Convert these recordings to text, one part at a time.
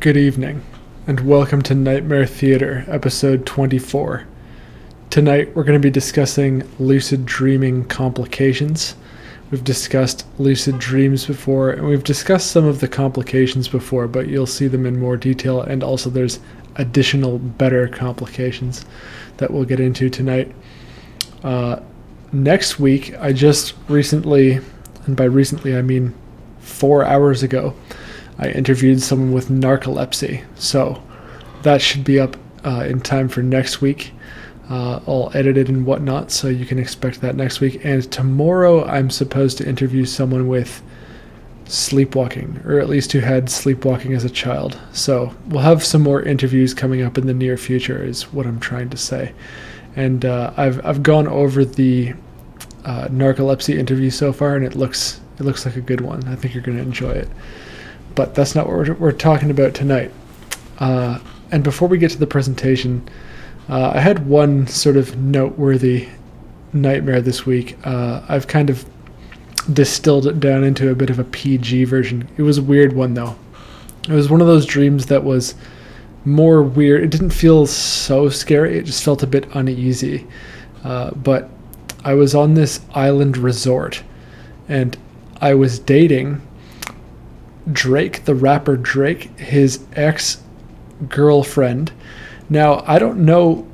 Good evening, and welcome to Nightmare Theatre, episode 24. Tonight we're going to be discussing lucid dreaming complications. We've discussed lucid dreams before, and we've discussed some of the complications before, but you'll see them in more detail, and also there's additional better complications that we'll get into tonight. Next week, I just recently, and by recently I mean 4 hours ago, I interviewed someone with narcolepsy, so that should be up in time for next week, all edited and whatnot, so you can expect that next week. And tomorrow I'm supposed to interview someone with sleepwalking, or at least who had sleepwalking as a child. So we'll have some more interviews coming up in the near future is what I'm trying to say. And I've gone over the narcolepsy interview so far, and it looks like a good one. I think you're going to enjoy it. But that's not what we're talking about tonight. And before we get to the presentation, I had one sort of noteworthy nightmare this week. I've kind of distilled it down into a bit of a PG version. It was a weird one, though. It was one of those dreams that was more weird. It didn't feel so scary. It just felt a bit uneasy. But I was on this island resort, and I was dating Drake, the rapper Drake, his ex-girlfriend. Now, I don't know,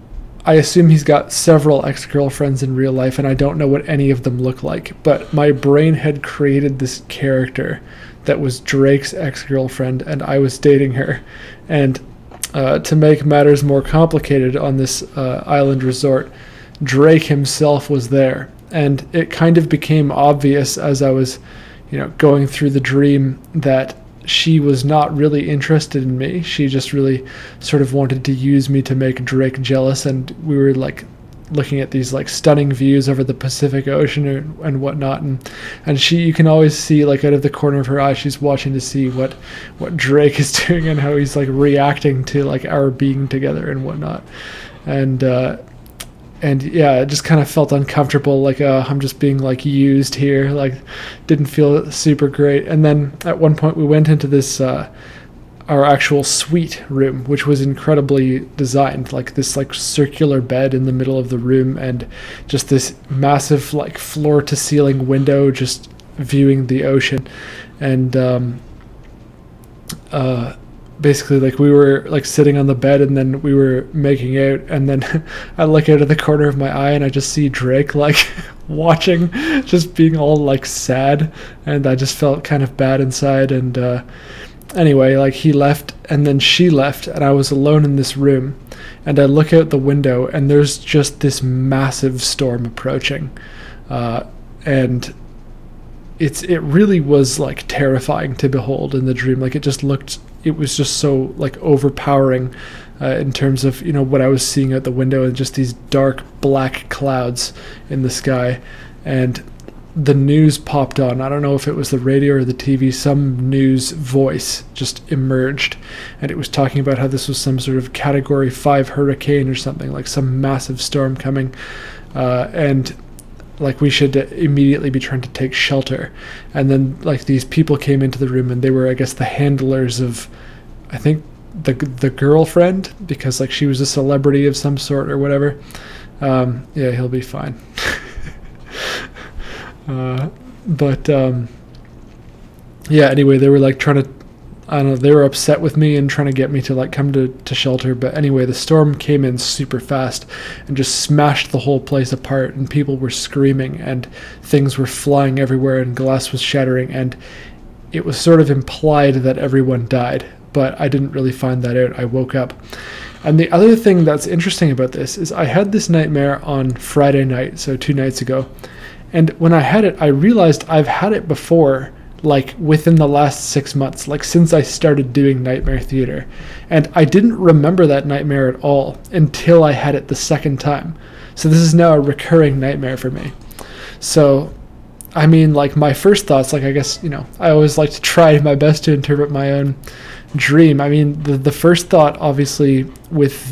I assume he's got several ex-girlfriends in real life, and I don't know what any of them look like, but my brain had created this character that was Drake's ex-girlfriend, and I was dating her. And to make matters more complicated on this island resort, Drake himself was there, and it kind of became obvious as I was going through the dream that she was not really interested in me. She just really sort of wanted to use me to make Drake jealous, and we were like looking at these like stunning views over the Pacific Ocean and whatnot, and she, you can always see like out of the corner of her eye, she's watching to see what Drake is doing and how he's like reacting to like our being together and whatnot. And yeah, it just kind of felt uncomfortable, like I'm just being like used here, like didn't feel super great. And then at one point we went into this, our actual suite room, which was incredibly designed, like this like circular bed in the middle of the room and just this massive like floor to ceiling window just viewing the ocean. And basically like we were like sitting on the bed, and then we were making out, and then I look out of the corner of my eye and I just see Drake like watching, just being all like sad, and I just felt kind of bad inside. And anyway, like he left, and then she left, and I was alone in this room, and I look out the window and there's just this massive storm approaching, and it really was like terrifying to behold in the dream. Like it was just so like overpowering in terms of what I was seeing out the window, and just these dark black clouds in the sky. And the news popped on. I don't know if it was the radio or the TV. Some news voice just emerged, and it was talking about how this was some sort of Category 5 hurricane or something, like some massive storm coming, and like we should immediately be trying to take shelter. And then like these people came into the room, and they were, I guess, the handlers of, I think, the girlfriend, because like she was a celebrity of some sort or whatever. Yeah, he'll be fine. Yeah, anyway, they were like trying to, I don't know, they were upset with me and trying to get me to like come to shelter. But anyway, the storm came in super fast and just smashed the whole place apart, and people were screaming and things were flying everywhere and glass was shattering, and it was sort of implied that everyone died, but I didn't really find that out. I woke up. And the other thing that's interesting about this is I had this nightmare on Friday night, so 2 nights ago, and when I had it, I realized I've had it before, like within the last 6 months, like since I started doing Nightmare Theatre. And I didn't remember that nightmare at all until I had it the second time. So this is now a recurring nightmare for me. So, I mean, like my first thoughts, like I guess, I always like to try my best to interpret my own dream. I mean, the first thought, obviously, with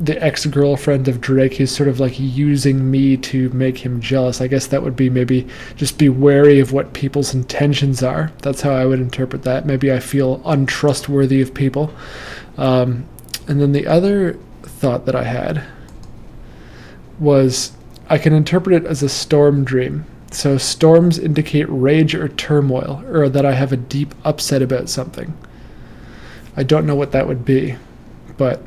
the ex-girlfriend of Drake who's sort of like using me to make him jealous. I guess that would be maybe just be wary of what people's intentions are. That's how I would interpret that. Maybe I feel untrustworthy of people. And then the other thought that I had was I can interpret it as a storm dream. So storms indicate rage or turmoil, or that I have a deep upset about something. I don't know what that would be, but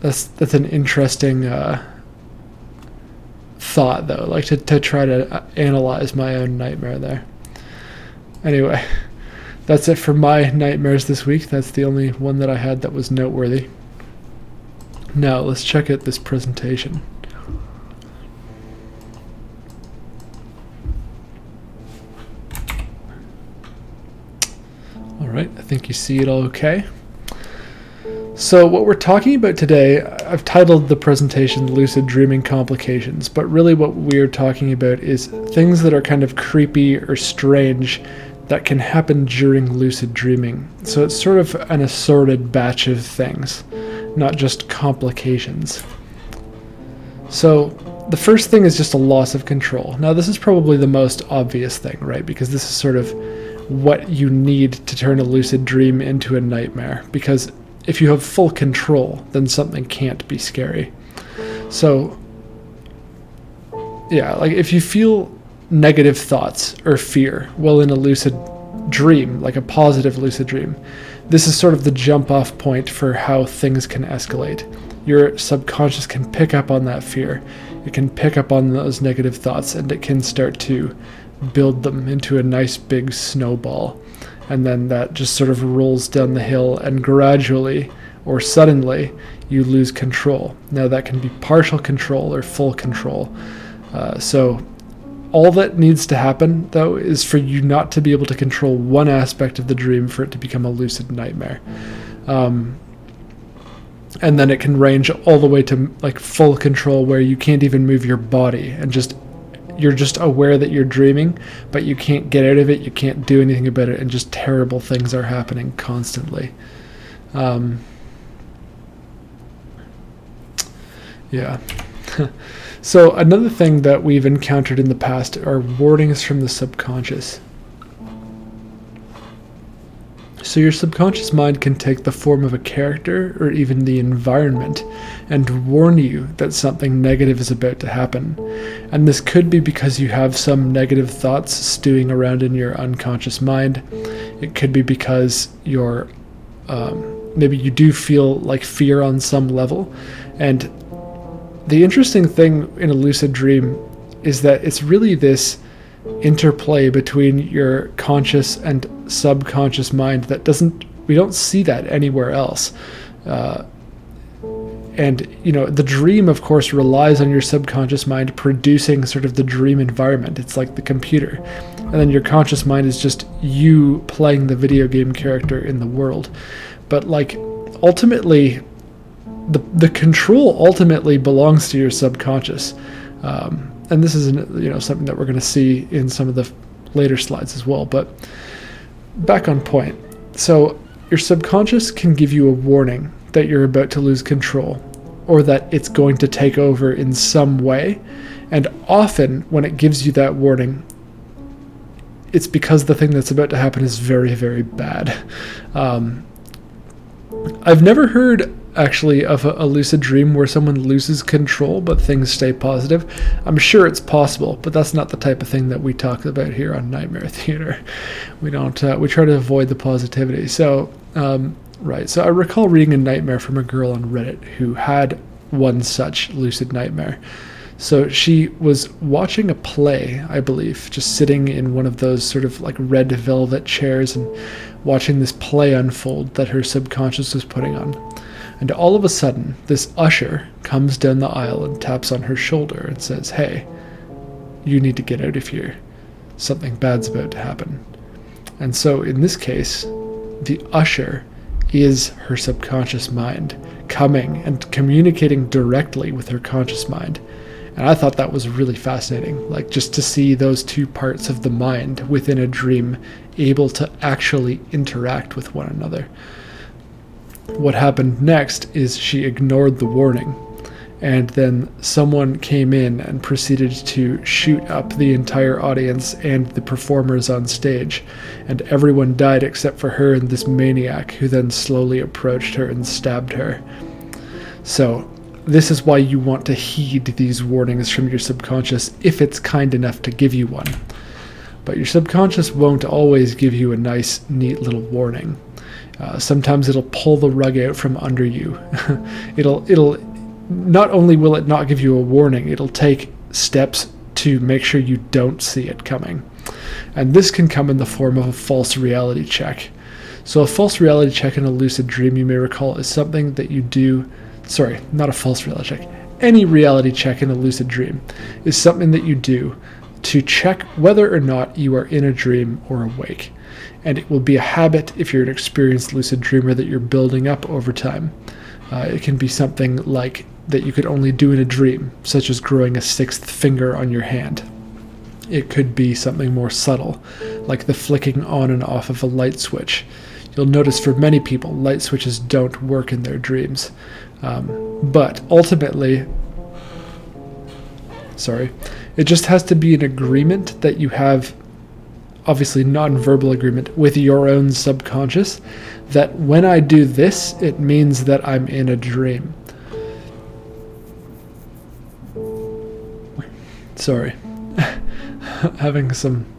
that's an interesting thought, though, like to try to analyze my own nightmare there. Anyway, that's it for my nightmares this week. That's the only one that I had that was noteworthy. Now, let's check out this presentation. All right, I think you see it all okay. So what we're talking about today, I've titled the presentation Lucid Dreaming Complications, but really what we're talking about is things that are kind of creepy or strange that can happen during lucid dreaming. So it's sort of an assorted batch of things, not just complications. So the first thing is just a loss of control. Now this is probably the most obvious thing, right? Because this is sort of what you need to turn a lucid dream into a nightmare, because if you have full control, then something can't be scary. So, yeah, like if you feel negative thoughts or fear while in a lucid dream, like a positive lucid dream, this is sort of the jump-off point for how things can escalate. Your subconscious can pick up on that fear. It can pick up on those negative thoughts, and it can start to build them into a nice big snowball. And then that just sort of rolls down the hill, and gradually or suddenly you lose control. Now that can be partial control or full control. So all that needs to happen, though, is for you not to be able to control one aspect of the dream for it to become a lucid nightmare. And then it can range all the way to like full control where you can't even move your body, and just you're just aware that you're dreaming, but you can't get out of it, you can't do anything about it, and just terrible things are happening constantly. Yeah. So another thing that we've encountered in the past are warnings from the subconscious. So your subconscious mind can take the form of a character or even the environment and warn you that something negative is about to happen. And this could be because you have some negative thoughts stewing around in your unconscious mind. It could be because you're, maybe you do feel like fear on some level. And the interesting thing in a lucid dream is that it's really this interplay between your conscious and subconscious mind that we don't see that anywhere else. And you know, the dream of course relies on your subconscious mind producing sort of the dream environment. It's like the computer, and then your conscious mind is just you playing the video game character in the world. But like ultimately the control ultimately belongs to your subconscious. And this is, you know, something that we're going to see in some of the later slides as well. But back on point. So your subconscious can give you a warning that you're about to lose control, or that it's going to take over in some way. And often when it gives you that warning, it's because the thing that's about to happen is very, very bad. I've never heard actually of a lucid dream where someone loses control but things stay positive. I'm sure it's possible, but that's not the type of thing that we talk about here on Nightmare Theatre. We don't. We try to avoid the positivity. So, right. So I recall reading a nightmare from a girl on Reddit who had one such lucid nightmare. So she was watching a play, I believe, just sitting in one of those sort of like red velvet chairs and watching this play unfold that her subconscious was putting on. And all of a sudden, this usher comes down the aisle and taps on her shoulder and says, "Hey, you need to get out of here. Something bad's about to happen." And so in this case, the usher is her subconscious mind coming and communicating directly with her conscious mind. And I thought that was really fascinating, like just to see those two parts of the mind within a dream able to actually interact with one another. what happened next is she ignored the warning, and then someone came in and proceeded to shoot up the entire audience and the performers on stage, and everyone died except for her and this maniac, who then slowly approached her and stabbed her. So this is why you want to heed these warnings from your subconscious, if it's kind enough to give you one. But your subconscious won't always give you a nice, neat little warning. Sometimes it'll pull the rug out from under you. It'll not only will it not give you a warning, it'll take steps to make sure you don't see it coming. And this can come in the form of a false reality check. So a false reality check in a lucid dream, you may recall, is something that you do... Sorry, not a false reality check. Any reality check in a lucid dream is something that you do to check whether or not you are in a dream or awake. And it will be a habit, if you're an experienced lucid dreamer, that you're building up over time. It can be something like that you could only do in a dream, such as growing a sixth finger on your hand. It could be something more subtle, like the flicking on and off of a light switch. You'll notice for many people, light switches don't work in their dreams. But ultimately, it just has to be an agreement that you have, obviously non-verbal agreement, with your own subconscious, that when I do this, it means that I'm in a dream. Sorry, having something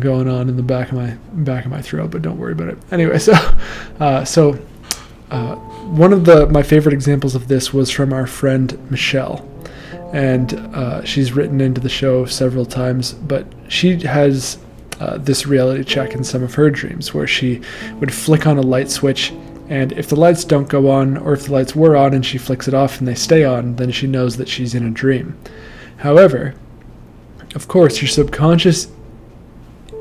going on in the back of my throat, but don't worry about it. Anyway, one of my favorite examples of this was from our friend Michelle, and she's written into the show several times, but she has this reality check in some of her dreams where she would flick on a light switch, and if the lights don't go on, or if the lights were on and she flicks it off and they stay on, then she knows that she's in a dream. However, of course, your subconscious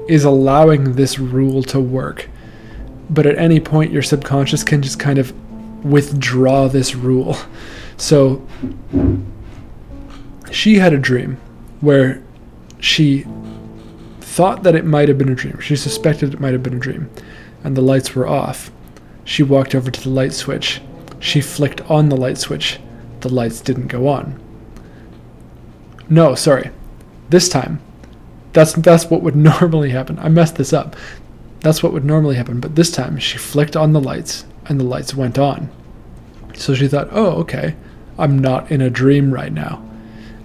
is allowing this rule to work, but at any point your subconscious can just kind of withdraw this rule. So she had a dream where she thought that it might have been a dream. She suspected it might have been a dream, and the lights were off. She walked over to the light switch. She flicked on the light switch. The lights didn't go on. No, sorry. This time. That's what would normally happen. I messed this up. That's what would normally happen, but this time she flicked on the lights and the lights went on. So she thought, oh, okay, I'm not in a dream right now.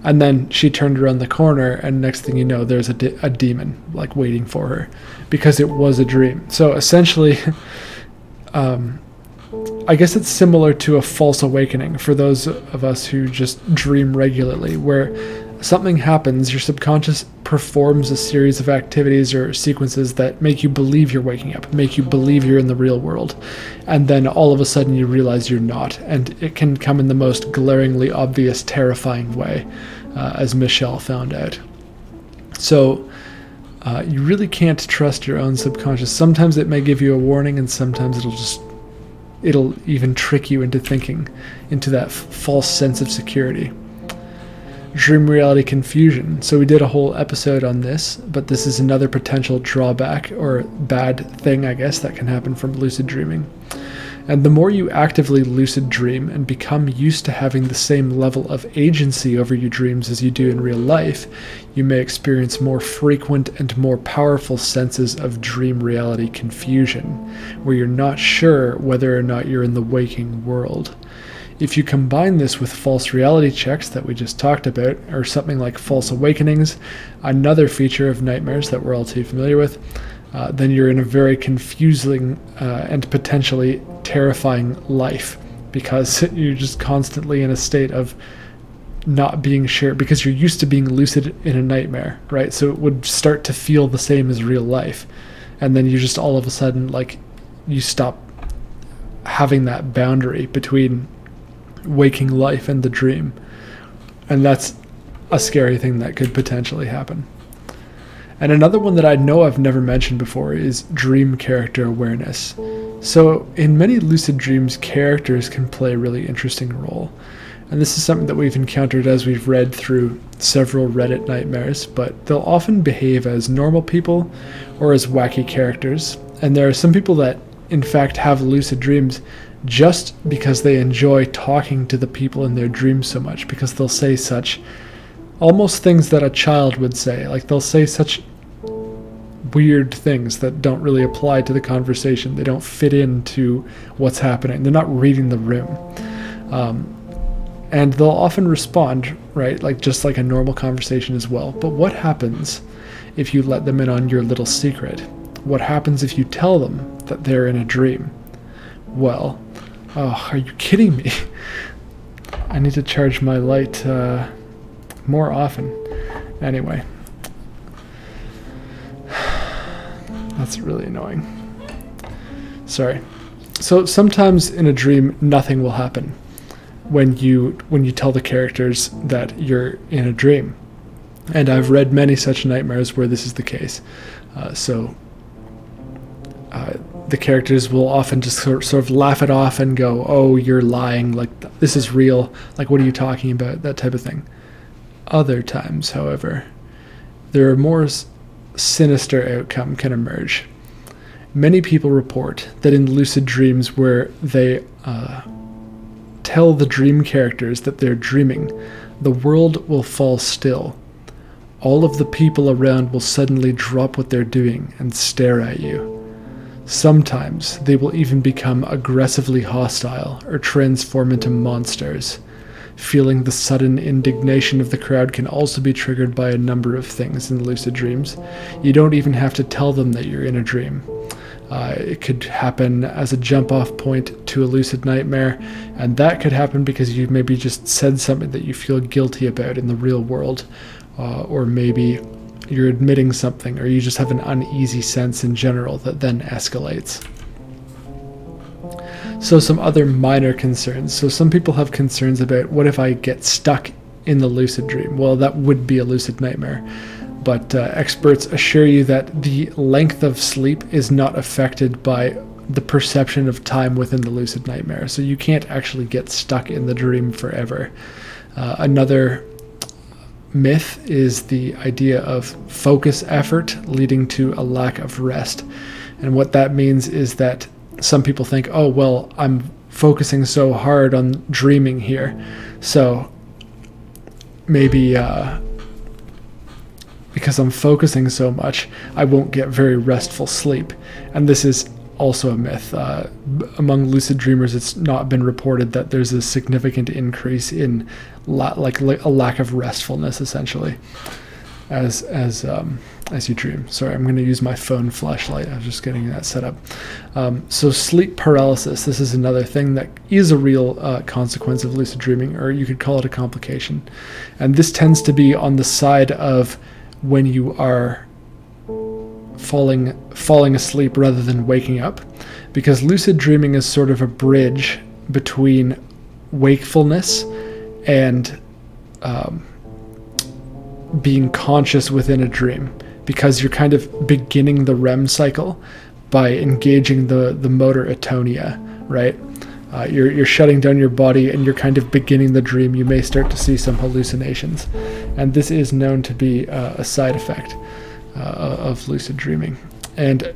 And then she turned around the corner, and next thing you know, there's a demon like waiting for her, because it was a dream. So essentially, I guess it's similar to a false awakening for those of us who just dream regularly, where something happens, your subconscious performs a series of activities or sequences that make you believe you're waking up, make you believe you're in the real world, and then all of a sudden you realize you're not, and it can come in the most glaringly obvious, terrifying way, as Michelle found out. So you really can't trust your own subconscious. Sometimes it may give you a warning, and sometimes it'll even trick you into thinking, into that false sense of security. Dream reality confusion. So we did a whole episode on this, but this is another potential drawback, or bad thing, I guess, that can happen from lucid dreaming. And the more you actively lucid dream and become used to having the same level of agency over your dreams as you do in real life, you may experience more frequent and more powerful senses of dream reality confusion, where you're not sure whether or not you're in the waking world. If you combine this with false reality checks that we just talked about, or something like false awakenings, another feature of nightmares that we're all too familiar with, then you're in a very confusing and potentially terrifying life, because you're just constantly in a state of not being sure, because you're used to being lucid in a nightmare, right? So it would start to feel the same as real life. And then you just all of a sudden, like, you stop having that boundary between waking life and the dream, and that's a scary thing that could potentially happen. And another one that I know I've never mentioned before is dream character awareness. So in many lucid dreams, characters can play a really interesting role, and this is something that we've encountered as we've read through several Reddit nightmares, but they'll often behave as normal people or as wacky characters. And there are some people that in fact have lucid dreams just because they enjoy talking to the people in their dreams so much, because they'll say such almost things that a child would say. Like, they'll say such weird things that don't really apply to the conversation. They don't fit into what's happening. They're not reading the room. And they'll often respond, right, like just like a normal conversation as well. But what happens if you let them in on your little secret? What happens if you tell them that they're in a dream? Well, oh, are you kidding me? I need to charge my light more often. Anyway. That's really annoying. Sorry. So sometimes in a dream, nothing will happen when you tell the characters that you're in a dream. And I've read many such nightmares where this is the case. The characters will often just sort of laugh it off and go, oh, you're lying, like, this is real, like, what are you talking about, that type of thing. Other times, however, there are more sinister outcome can emerge. Many people report that in lucid dreams where they tell the dream characters that they're dreaming, the world will fall still. All of the people around will suddenly drop what they're doing and stare at you. Sometimes they will even become aggressively hostile or transform into monsters. Feeling the sudden indignation of the crowd can also be triggered by a number of things in lucid dreams. You don't even have to tell them that you're in a dream. It could happen as a jump-off point to a lucid nightmare, and that could happen because you maybe just said something that you feel guilty about in the real world, or maybe you're admitting something, or you just have an uneasy sense in general that then escalates. So some other minor concerns. So some people have concerns about, what if I get stuck in the lucid dream? Well, that would be a lucid nightmare. But experts assure you that the length of sleep is not affected by the perception of time within the lucid nightmare. So you can't actually get stuck in the dream forever. Another myth is the idea of focus effort leading to a lack of rest. And what that means is that some people think, oh, well, I'm focusing so hard on dreaming here, so maybe because I'm focusing so much, I won't get very restful sleep. And this is also a myth. Among lucid dreamers, it's not been reported that there's a significant increase in a lack of restfulness, essentially, as you dream. Sorry, I'm going to use my phone flashlight. I was just getting that set up. So sleep paralysis, this is another thing that is a real consequence of lucid dreaming, or you could call it a complication. And this tends to be on the side of when you are falling asleep rather than waking up, because lucid dreaming is sort of a bridge between wakefulness and being conscious within a dream, because you're kind of beginning the REM cycle by engaging the motor atonia, right? You're shutting down your body and you're kind of beginning the dream. You may start to see some hallucinations, and this is known to be a side effect of lucid dreaming. And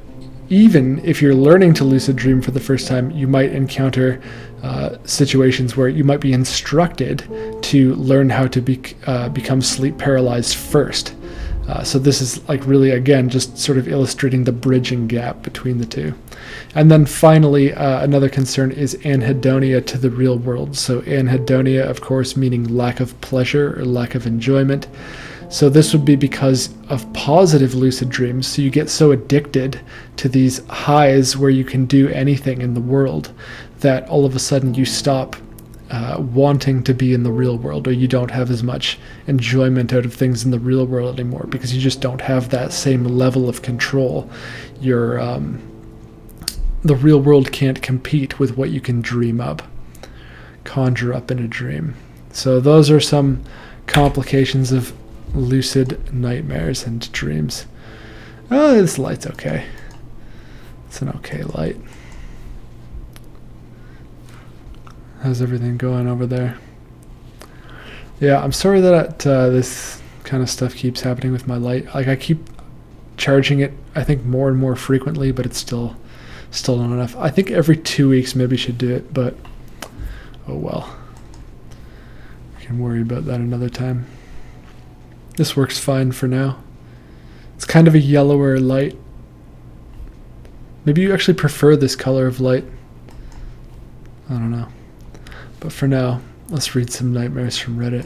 even if you're learning to lucid dream for the first time, you might encounter situations where you might be instructed to learn how to become sleep paralyzed first. So this is like really, again, just sort of illustrating the bridging gap between the two. And then finally, another concern is anhedonia to the real world. So anhedonia, of course, meaning lack of pleasure or lack of enjoyment. So this would be because of positive lucid dreams. So you get so addicted to these highs where you can do anything in the world that all of a sudden you stop wanting to be in the real world, or you don't have as much enjoyment out of things in the real world anymore because you just don't have that same level of control. The real world can't compete with what you can dream up, conjure up in a dream. So those are some complications of lucid nightmares and dreams. Oh, this light's okay. It's an okay light. How's everything going over there? Yeah, I'm sorry that this kind of stuff keeps happening with my light. Like, I keep charging it, I think, more and more frequently, but it's still still not enough. I think every 2 weeks maybe should do it, but oh well. I can worry about that another time. This works fine for now. It's kind of a yellower light. Maybe you actually prefer this color of light. I don't know. But for now, let's read some nightmares from Reddit.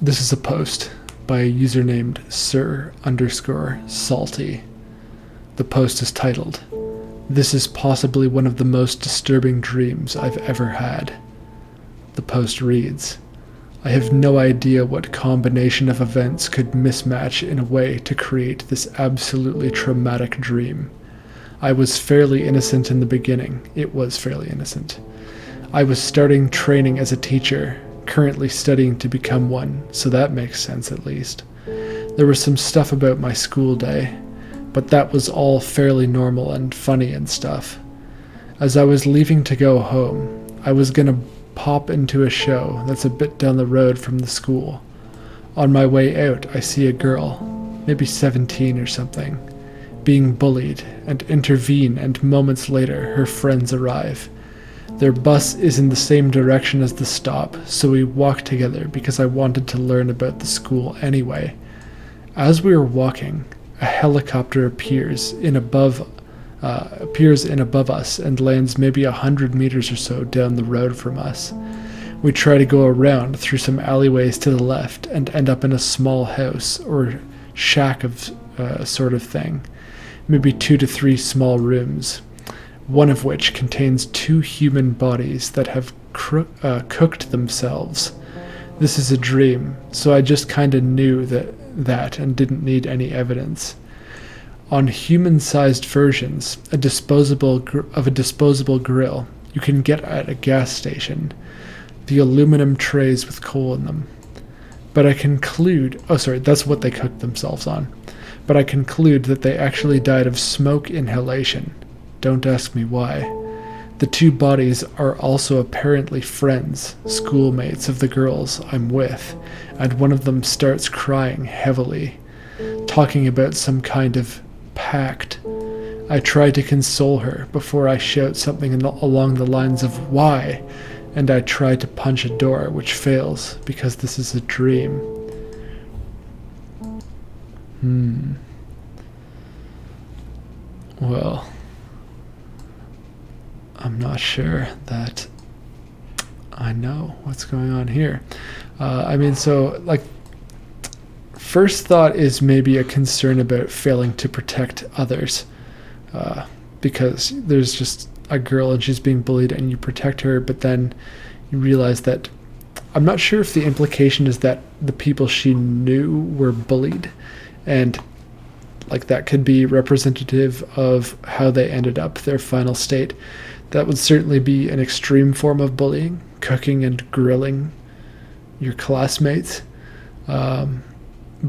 This is a post by a user named Sir_Salty. The post is titled, "This is possibly one of the most disturbing dreams I've ever had." The post reads, "I have no idea what combination of events could mismatch in a way to create this absolutely traumatic dream. I was fairly innocent in the beginning. It was fairly innocent. I was starting training as a teacher, currently studying to become one, so that makes sense at least. There was some stuff about my school day, but that was all fairly normal and funny and stuff. As I was leaving to go home, I was going to pop into a show that's a bit down the road from the school. On my way out, I see a girl, maybe 17 or something, being bullied and intervene, and moments later, her friends arrive. Their bus is in the same direction as the stop, so we walk together because I wanted to learn about the school anyway. As we are walking, a helicopter appears in above us and lands maybe 100 meters or so down the road from us. We try to go around through some alleyways to the left and end up in a small house or shack of sort of thing, maybe 2 to 3 small rooms, one of which contains 2 human bodies that have cooked themselves. This is a dream, so I just kinda knew that and didn't need any evidence. On human-sized versions of a disposable grill you can get at a gas station, the aluminum trays with coal in them. But I conclude, that's what they cooked themselves on. But I conclude that they actually died of smoke inhalation. Don't ask me why. The 2 bodies are also apparently friends, schoolmates of the girls I'm with, and one of them starts crying heavily, talking about some kind of pact. I try to console her before I shout something along the lines of why, and I try to punch a door, which fails because this is a dream." Well, I'm not sure that I know what's going on here. First thought is maybe a concern about failing to protect others, because there's just a girl and she's being bullied and you protect her, but then you realize that, I'm not sure if the implication is that the people she knew were bullied, and like that could be representative of how they ended up, their final state. That would certainly be an extreme form of bullying, cooking and grilling your classmates.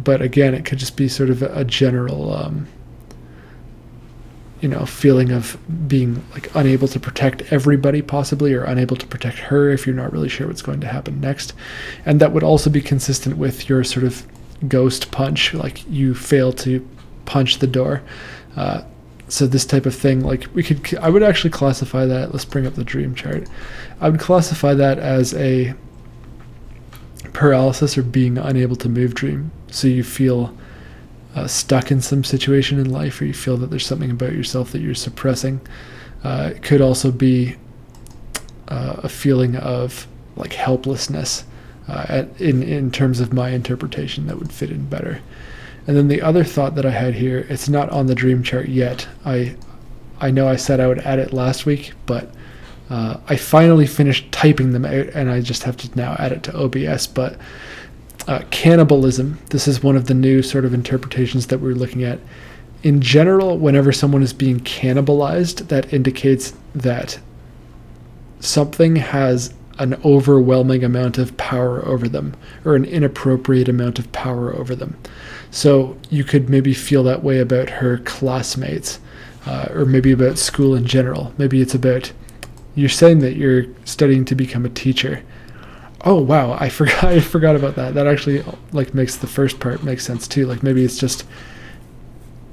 But again, it could just be sort of a general, feeling of being like unable to protect everybody possibly, or unable to protect her if you're not really sure what's going to happen next. And that would also be consistent with your sort of ghost punch, like you fail to punch the door. So this type of thing, like I would actually classify that, let's bring up the dream chart. I would classify that as a paralysis or being unable to move dream. So you feel stuck in some situation in life, or you feel that there's something about yourself that you're suppressing. It could also be a feeling of like helplessness, in terms of my interpretation that would fit in better. And then the other thought that I had here, it's not on the dream chart yet. I know I said I would add it last week, but I finally finished typing them out and I just have to now add it to OBS, but cannibalism, this is one of the new sort of interpretations that we're looking at. In general, whenever someone is being cannibalized, that indicates that something has an overwhelming amount of power over them, or an inappropriate amount of power over them. So you could maybe feel that way about her classmates, or maybe about school in general. Maybe it's about, you're saying that you're studying to become a teacher. Oh wow, I forgot about that. That actually like makes the first part make sense too. Like maybe it's just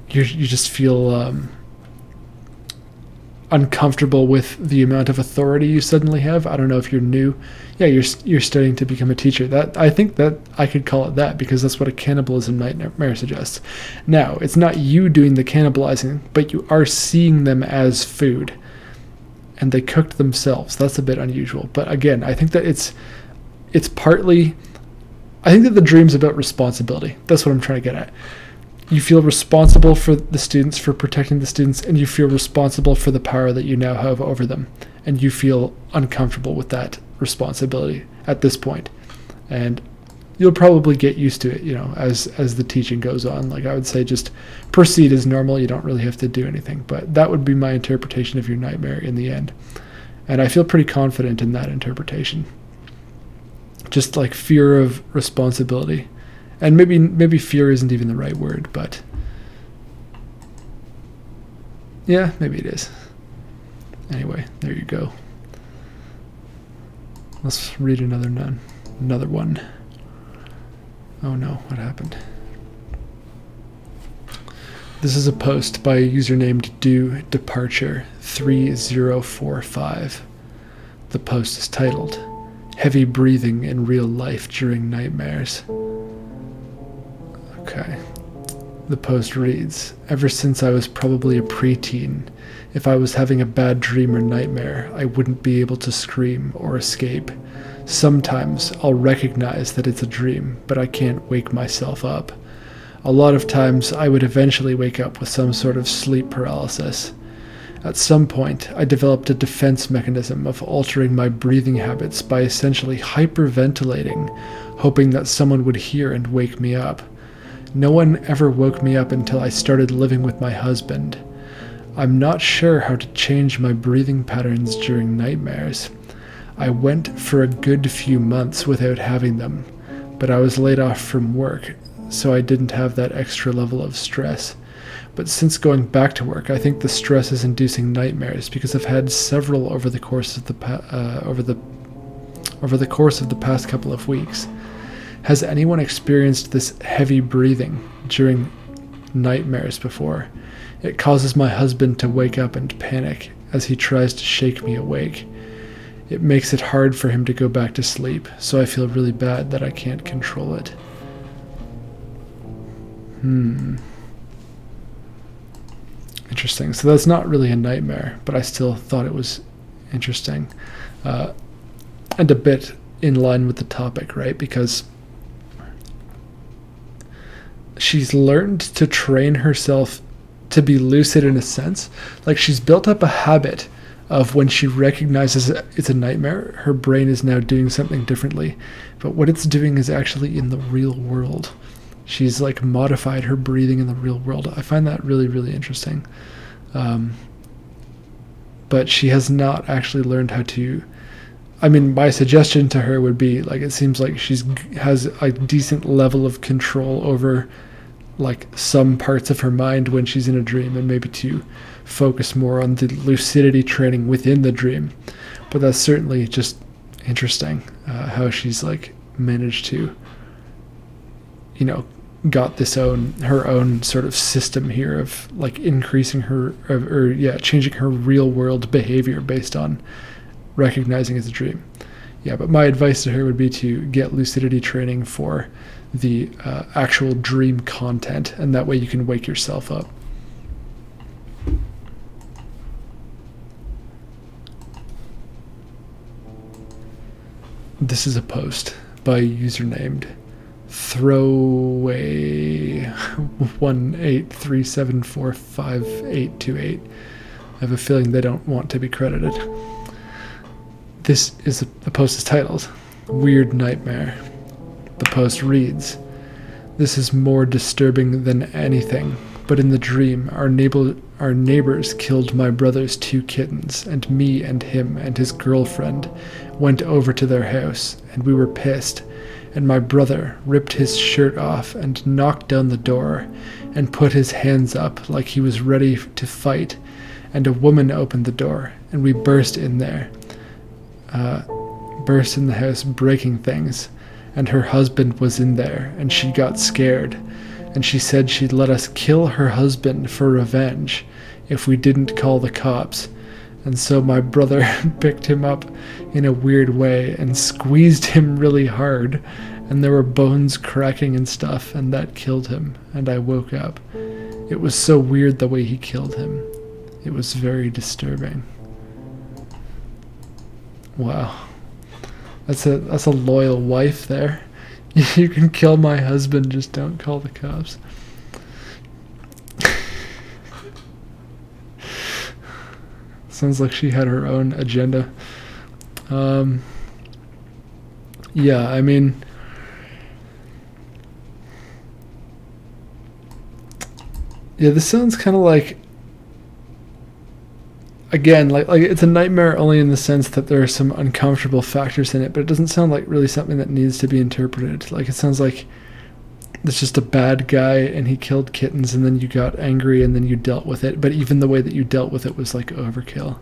you just feel uncomfortable with the amount of authority you suddenly have. I don't know if you're new. Yeah, you're studying to become a teacher. That I think that I could call it that, because that's what a cannibalism nightmare suggests. Now, it's not you doing the cannibalizing, but you are seeing them as food. And they cooked themselves. That's a bit unusual. But again, I think that it's partly... I think that the dream's about responsibility. That's what I'm trying to get at. You feel responsible for the students, for protecting the students, and you feel responsible for the power that you now have over them. And you feel uncomfortable with that responsibility at this point. And you'll probably get used to it, you know, as the teaching goes on. Like, I would say just proceed as normal. You don't really have to do anything. But that would be my interpretation of your nightmare in the end. And I feel pretty confident in that interpretation. Just like fear of responsibility. And maybe fear isn't even the right word, but yeah, maybe it is. Anyway, there you go. Let's read another one. Oh no, what happened? This is a post by a user named departure 3045. The post is titled "Heavy Breathing in Real Life During Nightmares." Okay. The post reads, "Ever since I was probably a preteen, if I was having a bad dream or nightmare, I wouldn't be able to scream or escape. Sometimes I'll recognize that it's a dream, but I can't wake myself up. A lot of times I would eventually wake up with some sort of sleep paralysis. At some point, I developed a defense mechanism of altering my breathing habits by essentially hyperventilating, hoping that someone would hear and wake me up. No one ever woke me up until I started living with my husband. I'm not sure how to change my breathing patterns during nightmares. I went for a good few months without having them, but I was laid off from work, so I didn't have that extra level of stress. But since going back to work, I think the stress is inducing nightmares, because I've had several over the course of the course of the past couple of weeks. Has anyone experienced this heavy breathing during nightmares before? It causes my husband to wake up and panic as he tries to shake me awake. It makes it hard for him to go back to sleep, so I feel really bad that I can't control it." Interesting. So that's not really a nightmare, but I still thought it was interesting. And a bit in line with the topic, right? Because she's learned to train herself to be lucid in a sense. Like, she's built up a habit of when she recognizes it's a nightmare, her brain is now doing something differently. But what it's doing is actually in the real world. She's like modified her breathing in the real world. I find that really, really interesting. But she has not actually learned how to... I mean, my suggestion to her would be, like, it seems like she's has a decent level of control over, like, some parts of her mind when she's in a dream, and maybe to focus more on the lucidity training within the dream. But that's certainly just interesting, how she's, like, managed to, you know, got this her own sort of system here of, like, increasing her, changing her real world behavior based on recognizing as a dream. Yeah, but my advice to her would be to get lucidity training for the actual dream content, and that way you can wake yourself up. This is a post by a user named throwaway1837458828. I have a feeling they don't want to be credited. The post is titled "Weird Nightmare." The post reads, "This is more disturbing than anything, but in the dream, our neighbors killed my brother's two kittens, and me and him and his girlfriend went over to their house, and we were pissed, and my brother ripped his shirt off and knocked down the door and put his hands up like he was ready to fight, and a woman opened the door, and we burst in the house breaking things, and her husband was in there, and she got scared, and she said she'd let us kill her husband for revenge if we didn't call the cops. And so my brother picked him up in a weird way and squeezed him really hard, and there were bones cracking and stuff, and that killed him, and I woke up. It was so weird the way he killed him. It was very disturbing. Wow. That's a loyal wife there. You can kill my husband, just don't call the cops. Sounds like she had her own agenda. Yeah, I mean, yeah, this sounds kind of like, again, like it's a nightmare only in the sense that there are some uncomfortable factors in it, but it doesn't sound like really something that needs to be interpreted. Like, it sounds like it's just a bad guy and he killed kittens and then you got angry and then you dealt with it, but even the way that you dealt with it was like overkill.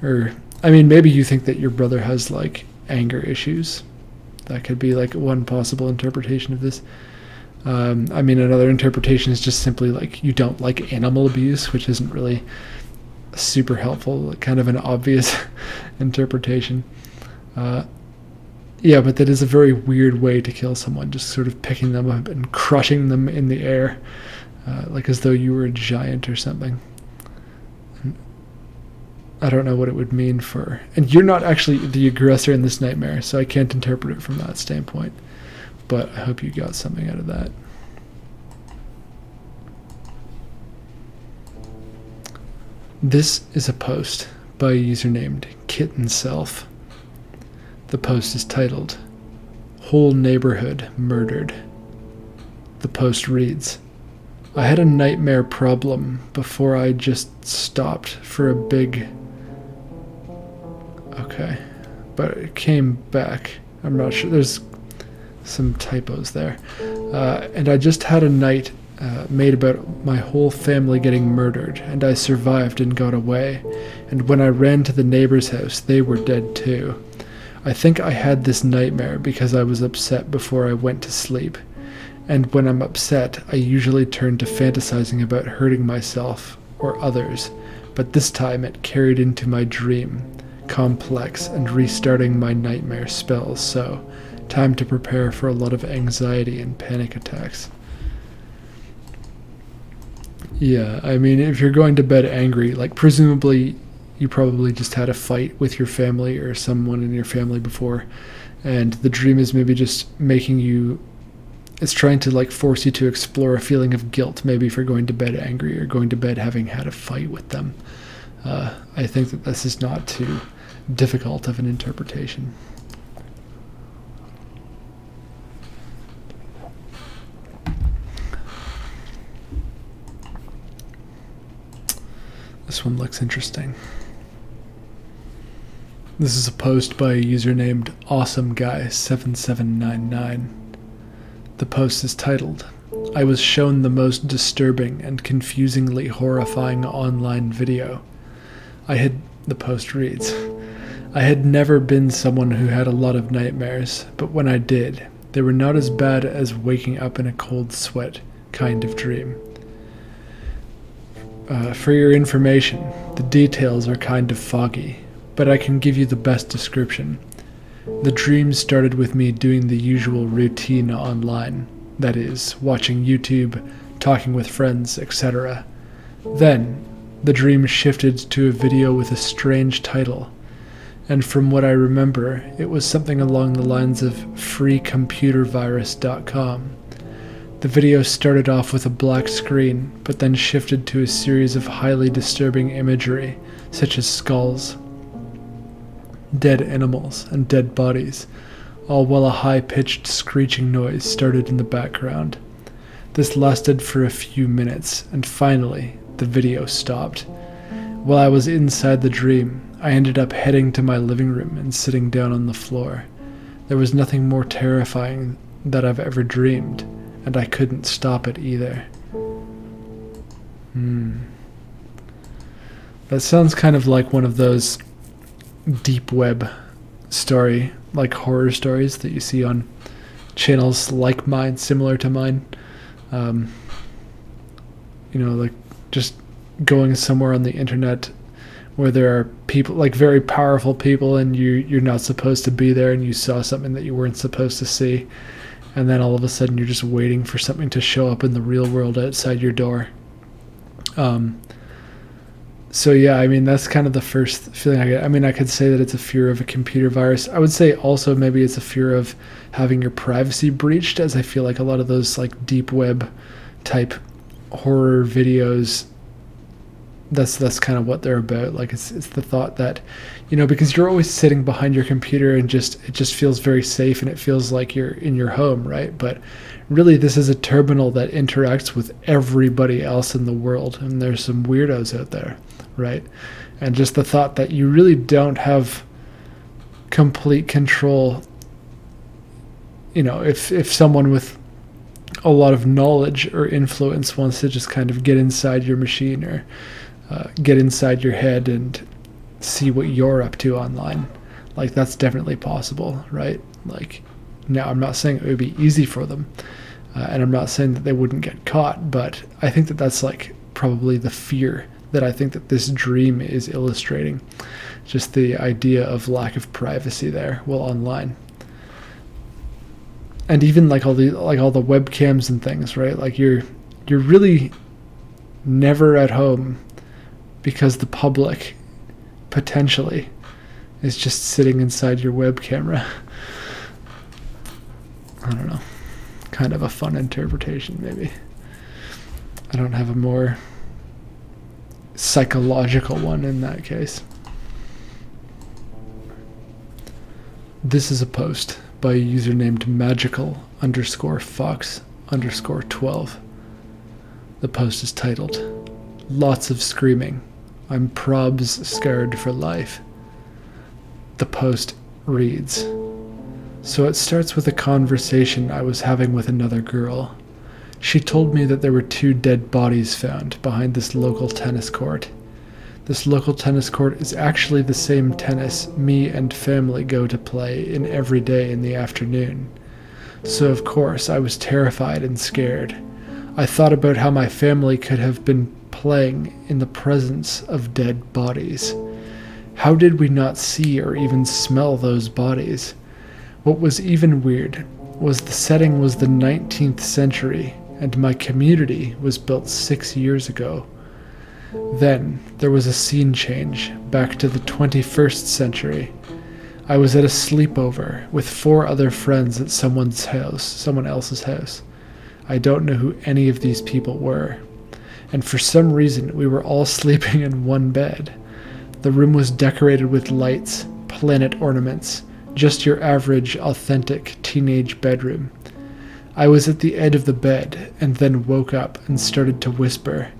Or, I mean, maybe you think that your brother has like anger issues. That could be like one possible interpretation of this. I mean, another interpretation is just simply like you don't like animal abuse, which isn't really super helpful, like kind of an obvious interpretation. Yeah, but that is a very weird way to kill someone, just sort of picking them up and crushing them in the air, like as though you were a giant or something. And I don't know what it would mean for... And you're not actually the aggressor in this nightmare, so I can't interpret it from that standpoint. But I hope you got something out of that. This is a post by a user named KittenSelf. The post is titled, Whole Neighborhood Murdered. The post reads, I had a nightmare problem before I just stopped for a big... Okay, but it came back. I'm not sure. There's some typos there. And I just had a night made about my whole family getting murdered, and I survived and got away. And when I ran to the neighbor's house, they were dead too. I think I had this nightmare because I was upset before I went to sleep, and when I'm upset, I usually turn to fantasizing about hurting myself or others, but this time it carried into my dream complex and restarting my nightmare spells, so time to prepare for a lot of anxiety and panic attacks. Yeah, I mean, if you're going to bed angry, like presumably you probably just had a fight with your family or someone in your family before, and the dream is maybe just making you, it's trying to like force you to explore a feeling of guilt, maybe for going to bed angry or going to bed having had a fight with them. I think that this is not too difficult of an interpretation. This one looks interesting. This is a post by a user named AwesomeGuy7799. The post is titled, I was shown the most disturbing and confusingly horrifying online video. The post reads, I had never been someone who had a lot of nightmares, but when I did, they were not as bad as waking up in a cold sweat kind of dream. For your information, the details are kind of foggy, but I can give you the best description. The dream started with me doing the usual routine online, that is, watching YouTube, talking with friends, etc. Then, the dream shifted to a video with a strange title, and from what I remember, it was something along the lines of freecomputervirus.com. The video started off with a black screen, but then shifted to a series of highly disturbing imagery, such as skulls, dead animals, and dead bodies, all while a high-pitched screeching noise started in the background. This lasted for a few minutes, and finally, the video stopped. While I was inside the dream, I ended up heading to my living room and sitting down on the floor. There was nothing more terrifying that I've ever dreamed, and I couldn't stop it either. That sounds kind of like one of those deep web story, like horror stories that you see on channels like mine, similar to mine, you know, like just going somewhere on the internet where there are people, like very powerful people, and you're not supposed to be there, and you saw something that you weren't supposed to see, and then all of a sudden you're just waiting for something to show up in the real world outside your door. So yeah, I mean, that's kind of the first feeling I get. I mean, I could say that it's a fear of a computer virus. I would say also maybe it's a fear of having your privacy breached, as I feel like a lot of those like deep web type horror videos, that's kind of what they're about. Like it's the thought that, you know, because you're always sitting behind your computer and it just feels very safe, and it feels like you're in your home, right? But really this is a terminal that interacts with everybody else in the world, and there's some weirdos out there, right? And just the thought that you really don't have complete control. You know, if someone with a lot of knowledge or influence wants to just kind of get inside your machine or get inside your head and see what you're up to online, like that's definitely possible, right? Like, now I'm not saying it would be easy for them, and I'm not saying that they wouldn't get caught, but I think that that's like probably the fear that I think that this dream is illustrating, just the idea of lack of privacy there while online. And even like all the webcams and things, right? Like you're really never at home, because the public potentially is just sitting inside your web camera. I don't know, kind of a fun interpretation maybe. I don't have a more psychological one in that case. This is a post by a user named Magical_Fox_12. The post is titled, "Lots of Screaming. I'm Probs Scared for Life." The post reads, so it starts with a conversation I was having with another girl. She told me that there were 2 dead bodies found behind this local tennis court. This local tennis court is actually the same tennis me and family go to play in every day in the afternoon. So of course I was terrified and scared. I thought about how my family could have been playing in the presence of dead bodies. How did we not see or even smell those bodies? What was even weird was the setting was the 19th century and my community was built 6 years ago. Then there was a scene change back to the 21st century. I was at a sleepover with 4 other friends at someone else's house. I don't know who any of these people were. And for some reason, we were all sleeping in one bed. The room was decorated with lights, planet ornaments, just your average, authentic teenage bedroom. I was at the edge of the bed and then woke up and started to whisper.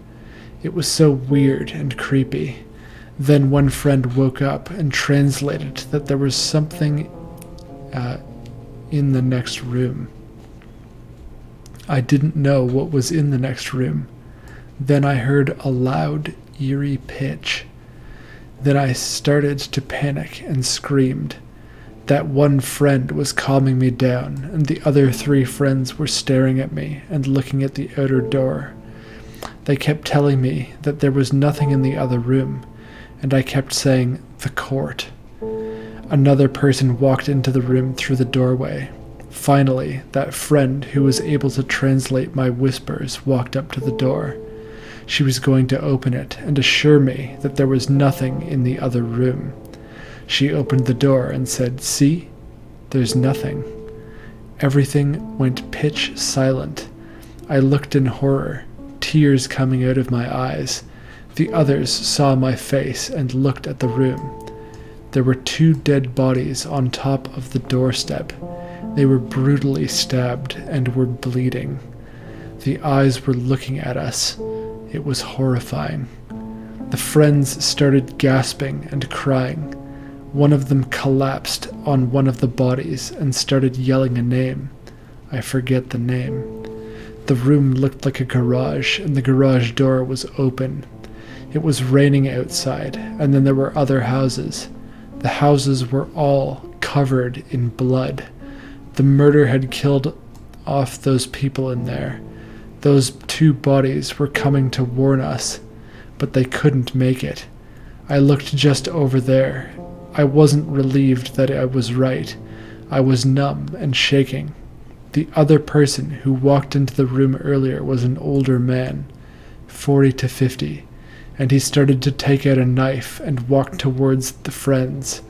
It was so weird and creepy. Then one friend woke up and translated that there was something in the next room. I didn't know what was in the next room. Then I heard a loud, eerie pitch. Then I started to panic and screamed. That one friend was calming me down, and the other 3 friends were staring at me and looking at the outer door. They kept telling me that there was nothing in the other room, and I kept saying, the court. Another person walked into the room through the doorway. Finally, that friend who was able to translate my whispers walked up to the door. She was going to open it and assure me that there was nothing in the other room. She opened the door and said, see, there's nothing. Everything went pitch silent. I looked in horror. Tears coming out of my eyes. The others saw my face and looked at the room. There were 2 dead bodies on top of the doorstep. They were brutally stabbed and were bleeding. The eyes were looking at us. It was horrifying. The friends started gasping and crying. One of them collapsed on one of the bodies and started yelling a name. I forget the name. The room looked like a garage, and the garage door was open. It was raining outside, and then there were other houses. The houses were all covered in blood. The murder had killed off those people in there. Those two bodies were coming to warn us, but they couldn't make it. I looked just over there. I wasn't relieved that I was right. I was numb and shaking. The other person who walked into the room earlier was an older man, 40 to 50, and he started to take out a knife and walk towards the friends.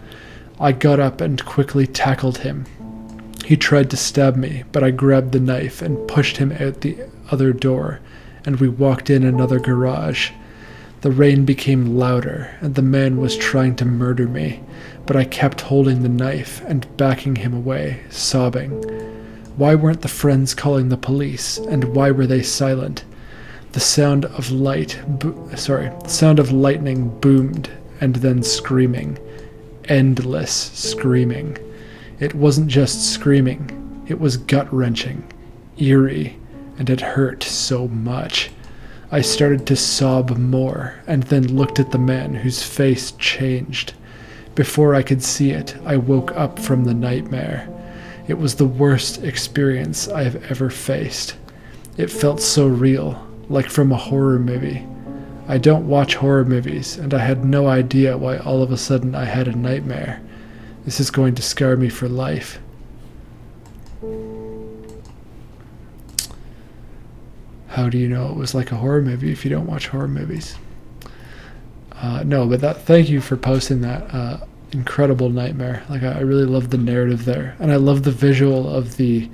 I got up and quickly tackled him. He tried to stab me, but I grabbed the knife and pushed him out the other door, and we walked in another garage. The rain became louder, and the man was trying to murder me, but I kept holding the knife and backing him away, sobbing. Why weren't the friends calling the police, and why were they silent? The sound of lightning boomed, and then screaming. Endless screaming. It wasn't just screaming, it was gut-wrenching, eerie, and it hurt so much. I started to sob more, and then looked at the man whose face changed. Before I could see it, I woke up from the nightmare. It was the worst experience I have ever faced. It felt so real, like from a horror movie. I don't watch horror movies, and I had no idea why all of a sudden I had a nightmare. This is going to scar me for life. How do you know it was like a horror movie if you don't watch horror movies? No, but thank you for posting that incredible nightmare. Like, I really love the narrative there. And I love the visual of the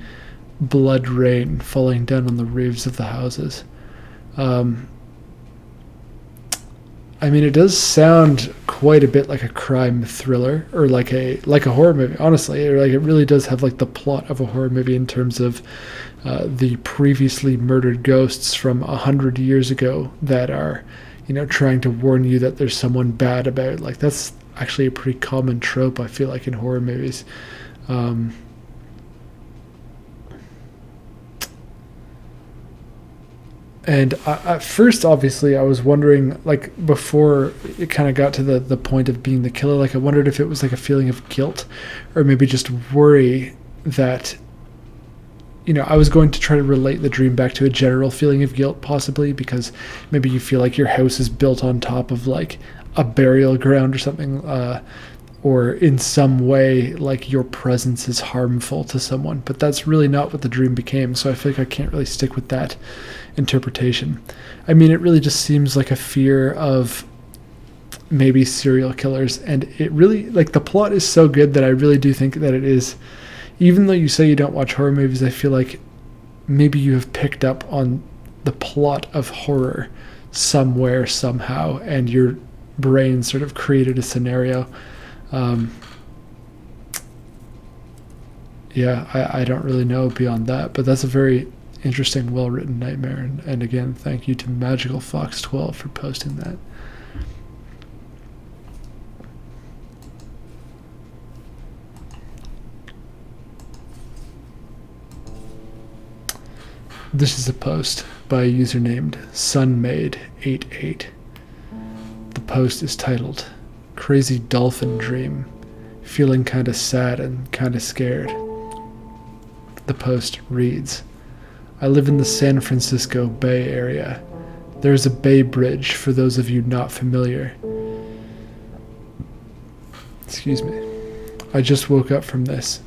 blood rain falling down on the roofs of the houses. I mean, it does sound quite a bit like a crime thriller, or like a horror movie, honestly. Like, it really does have like the plot of a horror movie in terms of the previously murdered ghosts from 100 years ago that are, you know, trying to warn you that there's someone bad about. Like, that's actually a pretty common trope, I feel like, in horror movies. And at first, obviously, I was wondering, like, before it kind of got to the point of being the killer, like, I wondered if it was like a feeling of guilt, or maybe just worry that, you know, I was going to try to relate the dream back to a general feeling of guilt, possibly, because maybe you feel like your house is built on top of, like, a burial ground or something, or in some way, like, your presence is harmful to someone. But that's really not what the dream became, so I feel like I can't really stick with that interpretation. I mean, it really just seems like a fear of maybe serial killers, and it really, like, the plot is so good that I really do think that it is, even though you say you don't watch horror movies, I feel like maybe you have picked up on the plot of horror somewhere, somehow, and your brain sort of created a scenario. Yeah, I don't really know beyond that, but that's a very interesting, well-written nightmare. And again, thank you to Magical_Fox_12 for posting that. This is a post by a user named SunMade88. The post is titled, Crazy Dolphin Dream. Feeling kinda sad and kinda scared. The post reads, I live in the San Francisco Bay Area. There is a Bay Bridge for those of you not familiar. Excuse me. I just woke up from this.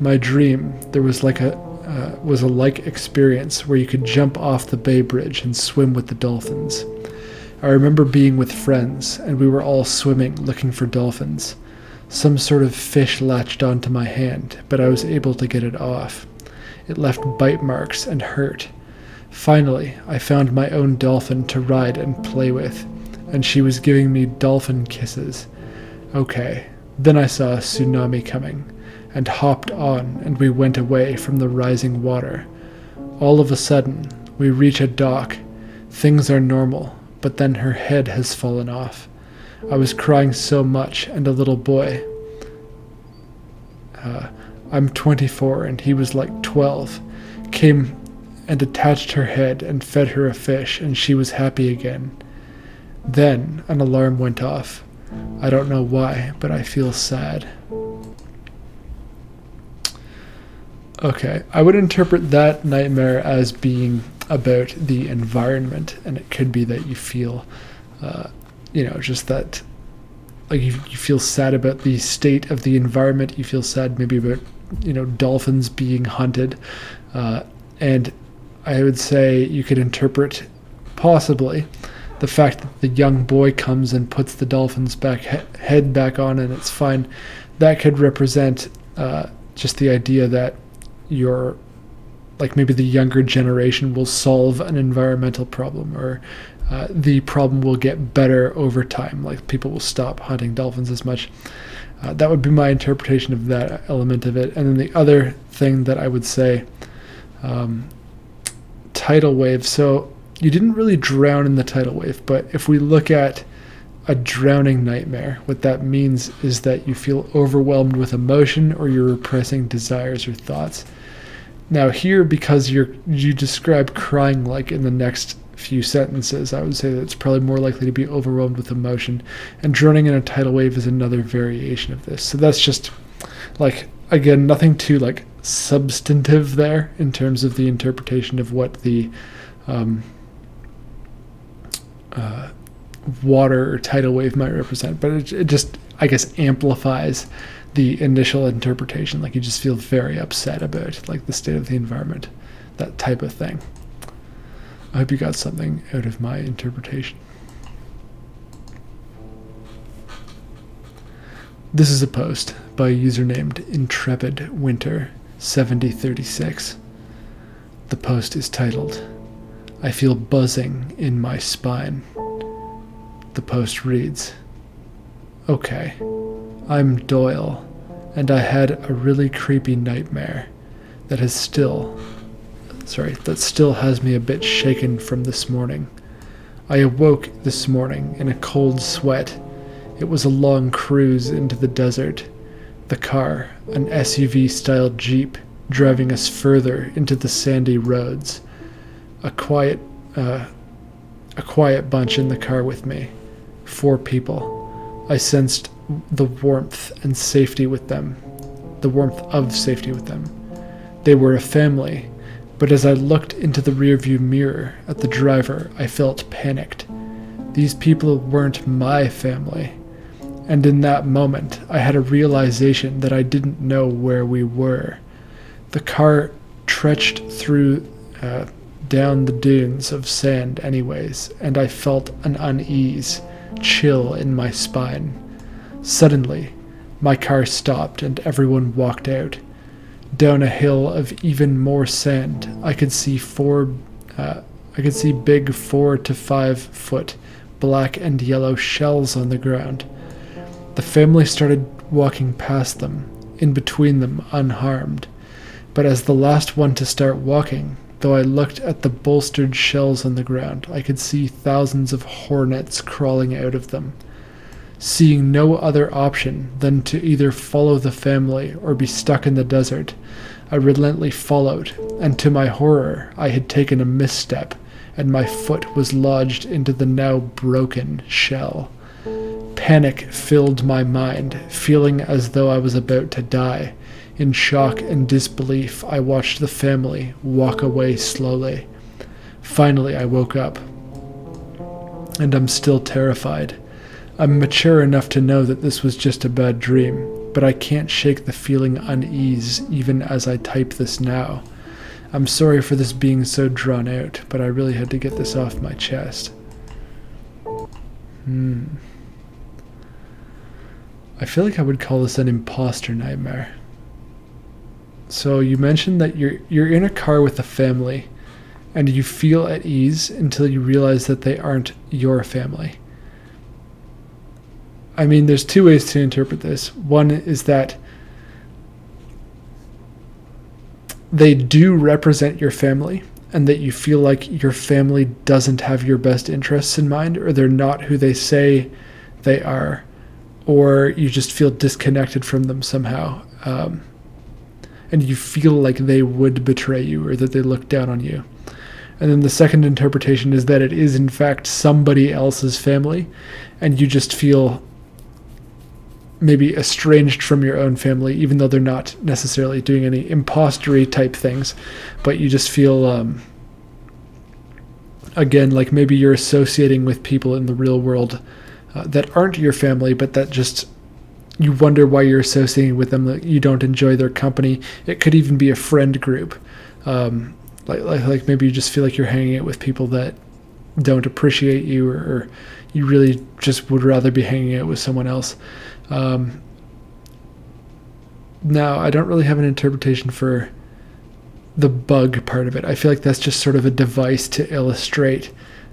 My dream, there was like a experience where you could jump off the Bay Bridge and swim with the dolphins. I remember being with friends, and we were all swimming, looking for dolphins. Some sort of fish latched onto my hand, but I was able to get it off. It left bite marks and hurt. Finally, I found my own dolphin to ride and play with, and she was giving me dolphin kisses. Okay. Then I saw a tsunami coming, and hopped on, and we went away from the rising water. All of a sudden, we reach a dock. Things are normal, but then her head has fallen off. I was crying so much, and a little boy. I'm 24, and he was like 12, came and attached her head and fed her a fish, and she was happy again. Then an alarm went off. I don't know why, but I feel sad. Okay, I would interpret that nightmare as being about the environment, and it could be that you feel, you know, just that, like you feel sad about the state of the environment. You feel sad maybe about, you know, dolphins being hunted, and I would say you could interpret possibly the fact that the young boy comes and puts the dolphin's head back on and it's fine. That could represent just the idea that you're, like, maybe the younger generation will solve an environmental problem, or the problem will get better over time. Like, people will stop hunting dolphins as much. That would be my interpretation of that element of it. And then the other thing that I would say, tidal wave. So you didn't really drown in the tidal wave, but if we look at a drowning nightmare, what that means is that you feel overwhelmed with emotion, or you're repressing desires or thoughts. Now here, because you describe crying like in the next few sentences, I would say that it's probably more likely to be overwhelmed with emotion, and drowning in a tidal wave is another variation of this. So that's just, like, again, nothing too, like, substantive there in terms of the interpretation of what the water or tidal wave might represent, but it just, I guess, amplifies the initial interpretation. Like, you just feel very upset about, like, the state of the environment, that type of thing. I hope you got something out of my interpretation. This is a post by a user named IntrepidWinter7036. The post is titled, "I feel buzzing in my spine." The post reads, "Okay, I'm Doyle, and I had a really creepy nightmare that still has me a bit shaken from this morning. I awoke this morning in a cold sweat. It was a long cruise into the desert. The car, an SUV-style Jeep, driving us further into the sandy roads. A quiet bunch in the car with me. 4 people. I sensed the warmth and safety with them. The warmth of safety with them. They were a family, but as I looked into the rearview mirror at the driver, I felt panicked. These people weren't my family. And in that moment, I had a realization that I didn't know where we were. The car trenched through down the dunes of sand anyways, and I felt an unease, chill in my spine. Suddenly, my car stopped and everyone walked out. Down a hill of even more sand, I could see big 4 to 5 foot black and yellow shells on the ground. The family started walking past them, in between them, unharmed. But as the last one to start walking, though I looked at the bolstered shells on the ground, I could see thousands of hornets crawling out of them. Seeing no other option than to either follow the family or be stuck in the desert, I relentlessly followed, and to my horror, I had taken a misstep, and my foot was lodged into the now broken shell. Panic filled my mind, feeling as though I was about to die. In shock and disbelief, I watched the family walk away slowly. Finally, I woke up, and I'm still terrified. I'm mature enough to know that this was just a bad dream, but I can't shake the feeling unease even as I type this now. I'm sorry for this being so drawn out, but I really had to get this off my chest." I feel like I would call this an imposter nightmare. So you mentioned that you're in a car with a family, and you feel at ease until you realize that they aren't your family. I mean, there's 2 ways to interpret this. One is that they do represent your family, and that you feel like your family doesn't have your best interests in mind, or they're not who they say they are, or you just feel disconnected from them somehow. And you feel like they would betray you, or that they look down on you. And then the second interpretation is that it is, in fact, somebody else's family, and you just feel maybe estranged from your own family, even though they're not necessarily doing any impostery type things, but you just feel again, like maybe you're associating with people in the real world that aren't your family, but that just, you wonder why you're associating with them, that you don't enjoy their company. It could even be a friend group. Like maybe you just feel like you're hanging out with people that don't appreciate you, or you really just would rather be hanging out with someone else. Now, I don't really have an interpretation for the bug part of it. I feel like that's just sort of a device to illustrate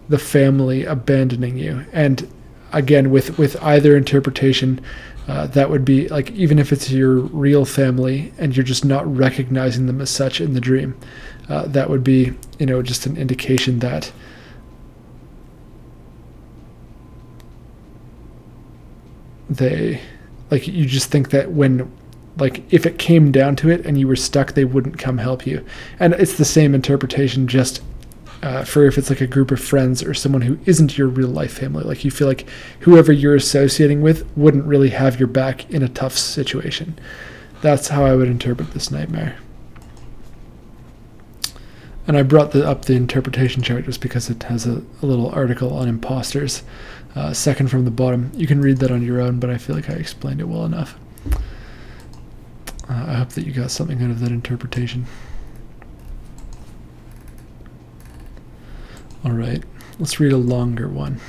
the family abandoning you. And again, with either interpretation, that would be like, even if it's your real family and you're just not recognizing them as such in the dream, that would be, you know, just an indication that they, like, you just think that when, like, if it came down to it and you were stuck, they wouldn't come help you. And it's the same interpretation, just for if it's like a group of friends or someone who isn't your real life family. Like, you feel like whoever you're associating with wouldn't really have your back in a tough situation. That's how I would interpret this nightmare. And I brought up the interpretation chart just because it has a little article on imposters, second from the bottom. You can read that on your own, but I feel like I explained it well enough. I hope that you got something out of that interpretation. All right, let's read a longer one.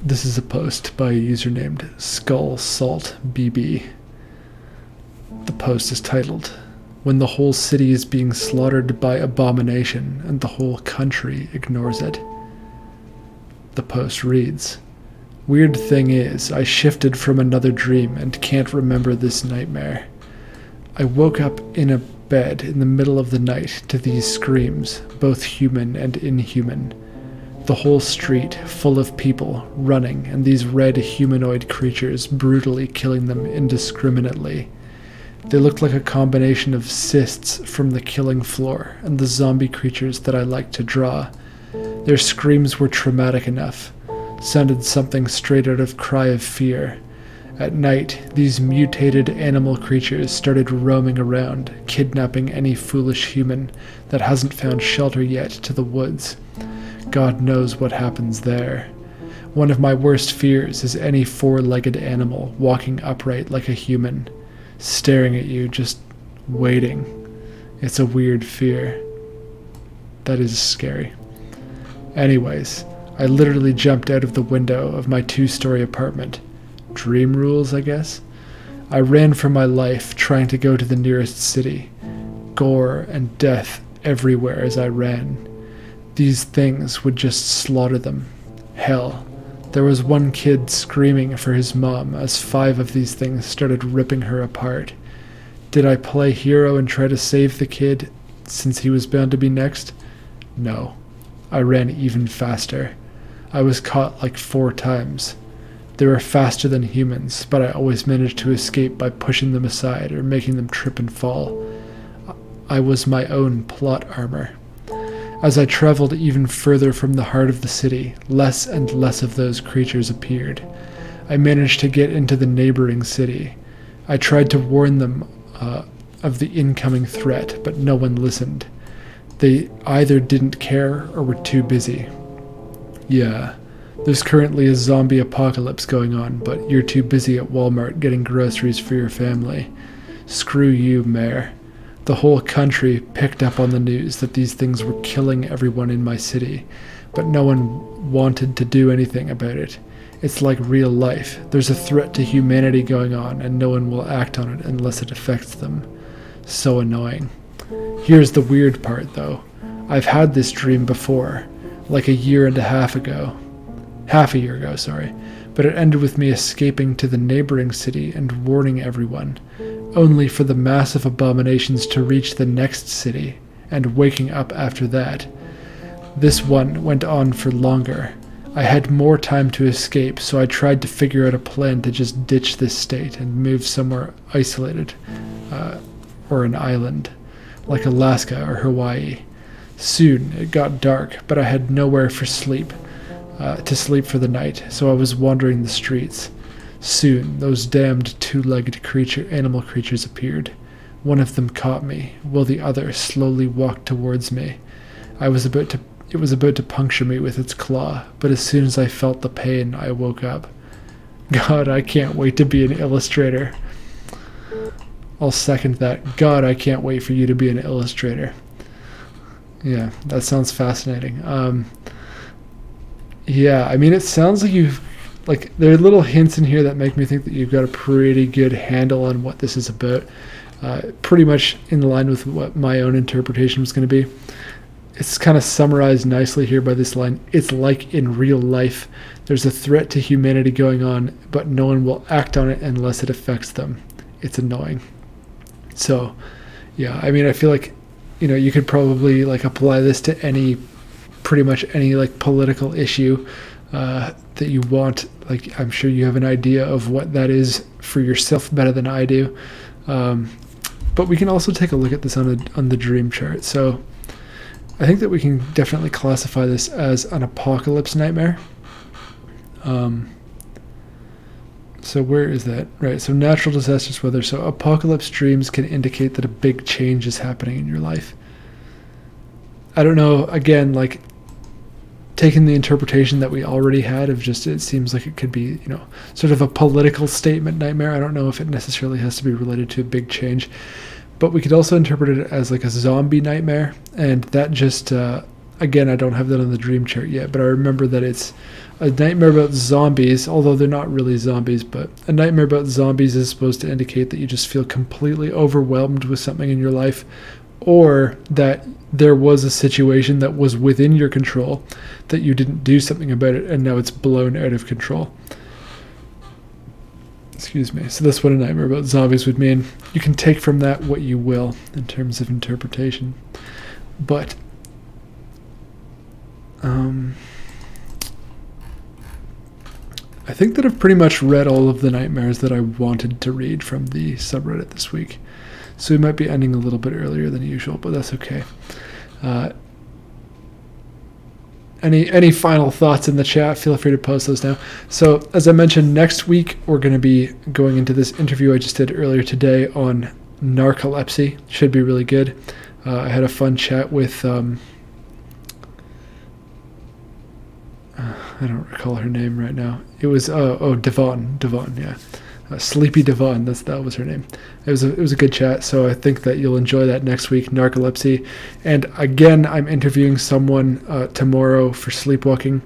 This is a post by a user named SkullSaltBB. The post is titled, "When the whole city is being slaughtered by abomination and the whole country ignores it." The post reads, "Weird thing is, I shifted from another dream and can't remember this nightmare. I woke up in a bed in the middle of the night to these screams, both human and inhuman. The whole street full of people running and these red humanoid creatures brutally killing them indiscriminately. They looked like a combination of cysts from the killing floor and the zombie creatures that I like to draw. Their screams were traumatic enough. Sounded something straight out of Cry of Fear. At night, these mutated animal creatures started roaming around, kidnapping any foolish human that hasn't found shelter yet to the woods. God knows what happens there. One of my worst fears is any four-legged animal walking upright like a human, staring at you, just waiting. It's a weird fear." That is scary. "Anyways, I literally jumped out of the window of my two-story apartment." Dream rules, I guess. "I ran for my life, trying to go to the nearest city. Gore and death everywhere as I ran. These things would just slaughter them. Hell, there was one kid screaming for his mom as five of these things started ripping her apart. Did I play hero and try to save the kid, since he was bound to be next? No. I ran even faster. I was caught like 4 times. They were faster than humans, but I always managed to escape by pushing them aside or making them trip and fall. I was my own plot armor. As I traveled even further from the heart of the city, less and less of those creatures appeared. I managed to get into the neighboring city. I tried to warn them of the incoming threat, but no one listened. They either didn't care or were too busy. Yeah, there's currently a zombie apocalypse going on, but you're too busy at Walmart getting groceries for your family. Screw you, Mayor. The whole country picked up on the news that these things were killing everyone in my city, but no one wanted to do anything about it. It's like real life. There's a threat to humanity going on, and no one will act on it unless it affects them. So annoying. Here's the weird part, though. I've had this dream before, like half a year ago, but it ended with me escaping to the neighboring city and warning everyone, only for the massive abominations to reach the next city and waking up after that. This one went on for longer. I had more time to escape, so I tried to figure out a plan to just ditch this state and move somewhere isolated, or an island, like Alaska or Hawaii. Soon it got dark, but I had nowhere for sleep for the night, so I was wandering the streets. Soon those damned two-legged animal creatures appeared. One of them caught me, while the other slowly walked towards me. It was about to puncture me with its claw, but as soon as I felt the pain, I woke up. God, I can't wait to be an illustrator. I'll second that. God, I can't wait for you to be an illustrator. Yeah, that sounds fascinating. Yeah, I mean, it sounds like you've... Like, there are little hints in here that make me think that you've got a pretty good handle on what this is about. Pretty much in line with what my own interpretation was going to be. It's kind of summarized nicely here by this line. It's like in real life. There's a threat to humanity going on, but no one will act on it unless it affects them. It's annoying. So, yeah, I mean, I feel like, you know, you could probably, like, apply this to any, pretty much any, like, political issue that you want. Like, I'm sure you have an idea of what that is for yourself better than I do. But we can also take a look at this on the dream chart. So, I think that we can definitely classify this as an apocalypse nightmare. So where is that? Right, so natural disasters, weather. So apocalypse dreams can indicate that a big change is happening in your life. I don't know, again, like, taking the interpretation that we already had of just, it seems like it could be, you know, sort of a political statement nightmare. I don't know if it necessarily has to be related to a big change. But we could also interpret it as like a zombie nightmare, and that just, again, I don't have that on the dream chart yet, but I remember that it's a nightmare about zombies, although they're not really zombies, but a nightmare about zombies is supposed to indicate that you just feel completely overwhelmed with something in your life, or that there was a situation that was within your control, that you didn't do something about it, and now it's blown out of control. Excuse me. So that's what a nightmare about zombies would mean. You can take from that what you will in terms of interpretation. But I think that I've pretty much read all of the nightmares that I wanted to read from the subreddit this week. So we might be ending a little bit earlier than usual, but that's okay. Any final thoughts in the chat, feel free to post those now. So as I mentioned, next week we're going to be going into this interview I just did earlier today on narcolepsy. Should be really good. I had a fun chat with, I don't recall her name right now. It was, Devon, yeah. Sleepy Devon, that was her name. It was a good chat, so I think that you'll enjoy that next week, narcolepsy. And again, I'm interviewing someone tomorrow for sleepwalking.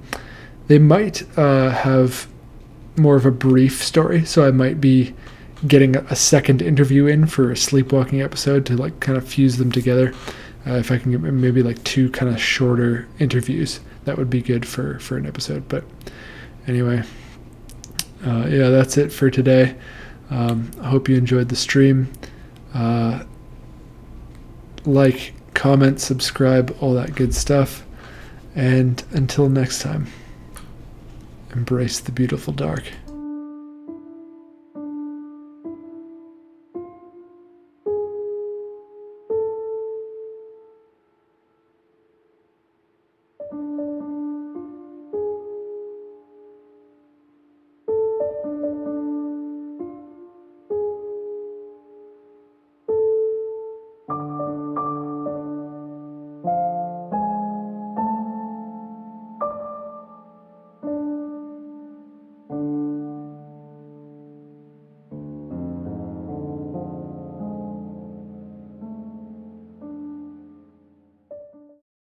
They might have more of a brief story, so I might be getting a second interview in for a sleepwalking episode to like kind of fuse them together. If I can get maybe like two kind of shorter interviews, that would be good for an episode. But anyway... yeah, that's it for today. I hope you enjoyed the stream. Like, comment, subscribe, all that good stuff. And until next time, embrace the beautiful dark.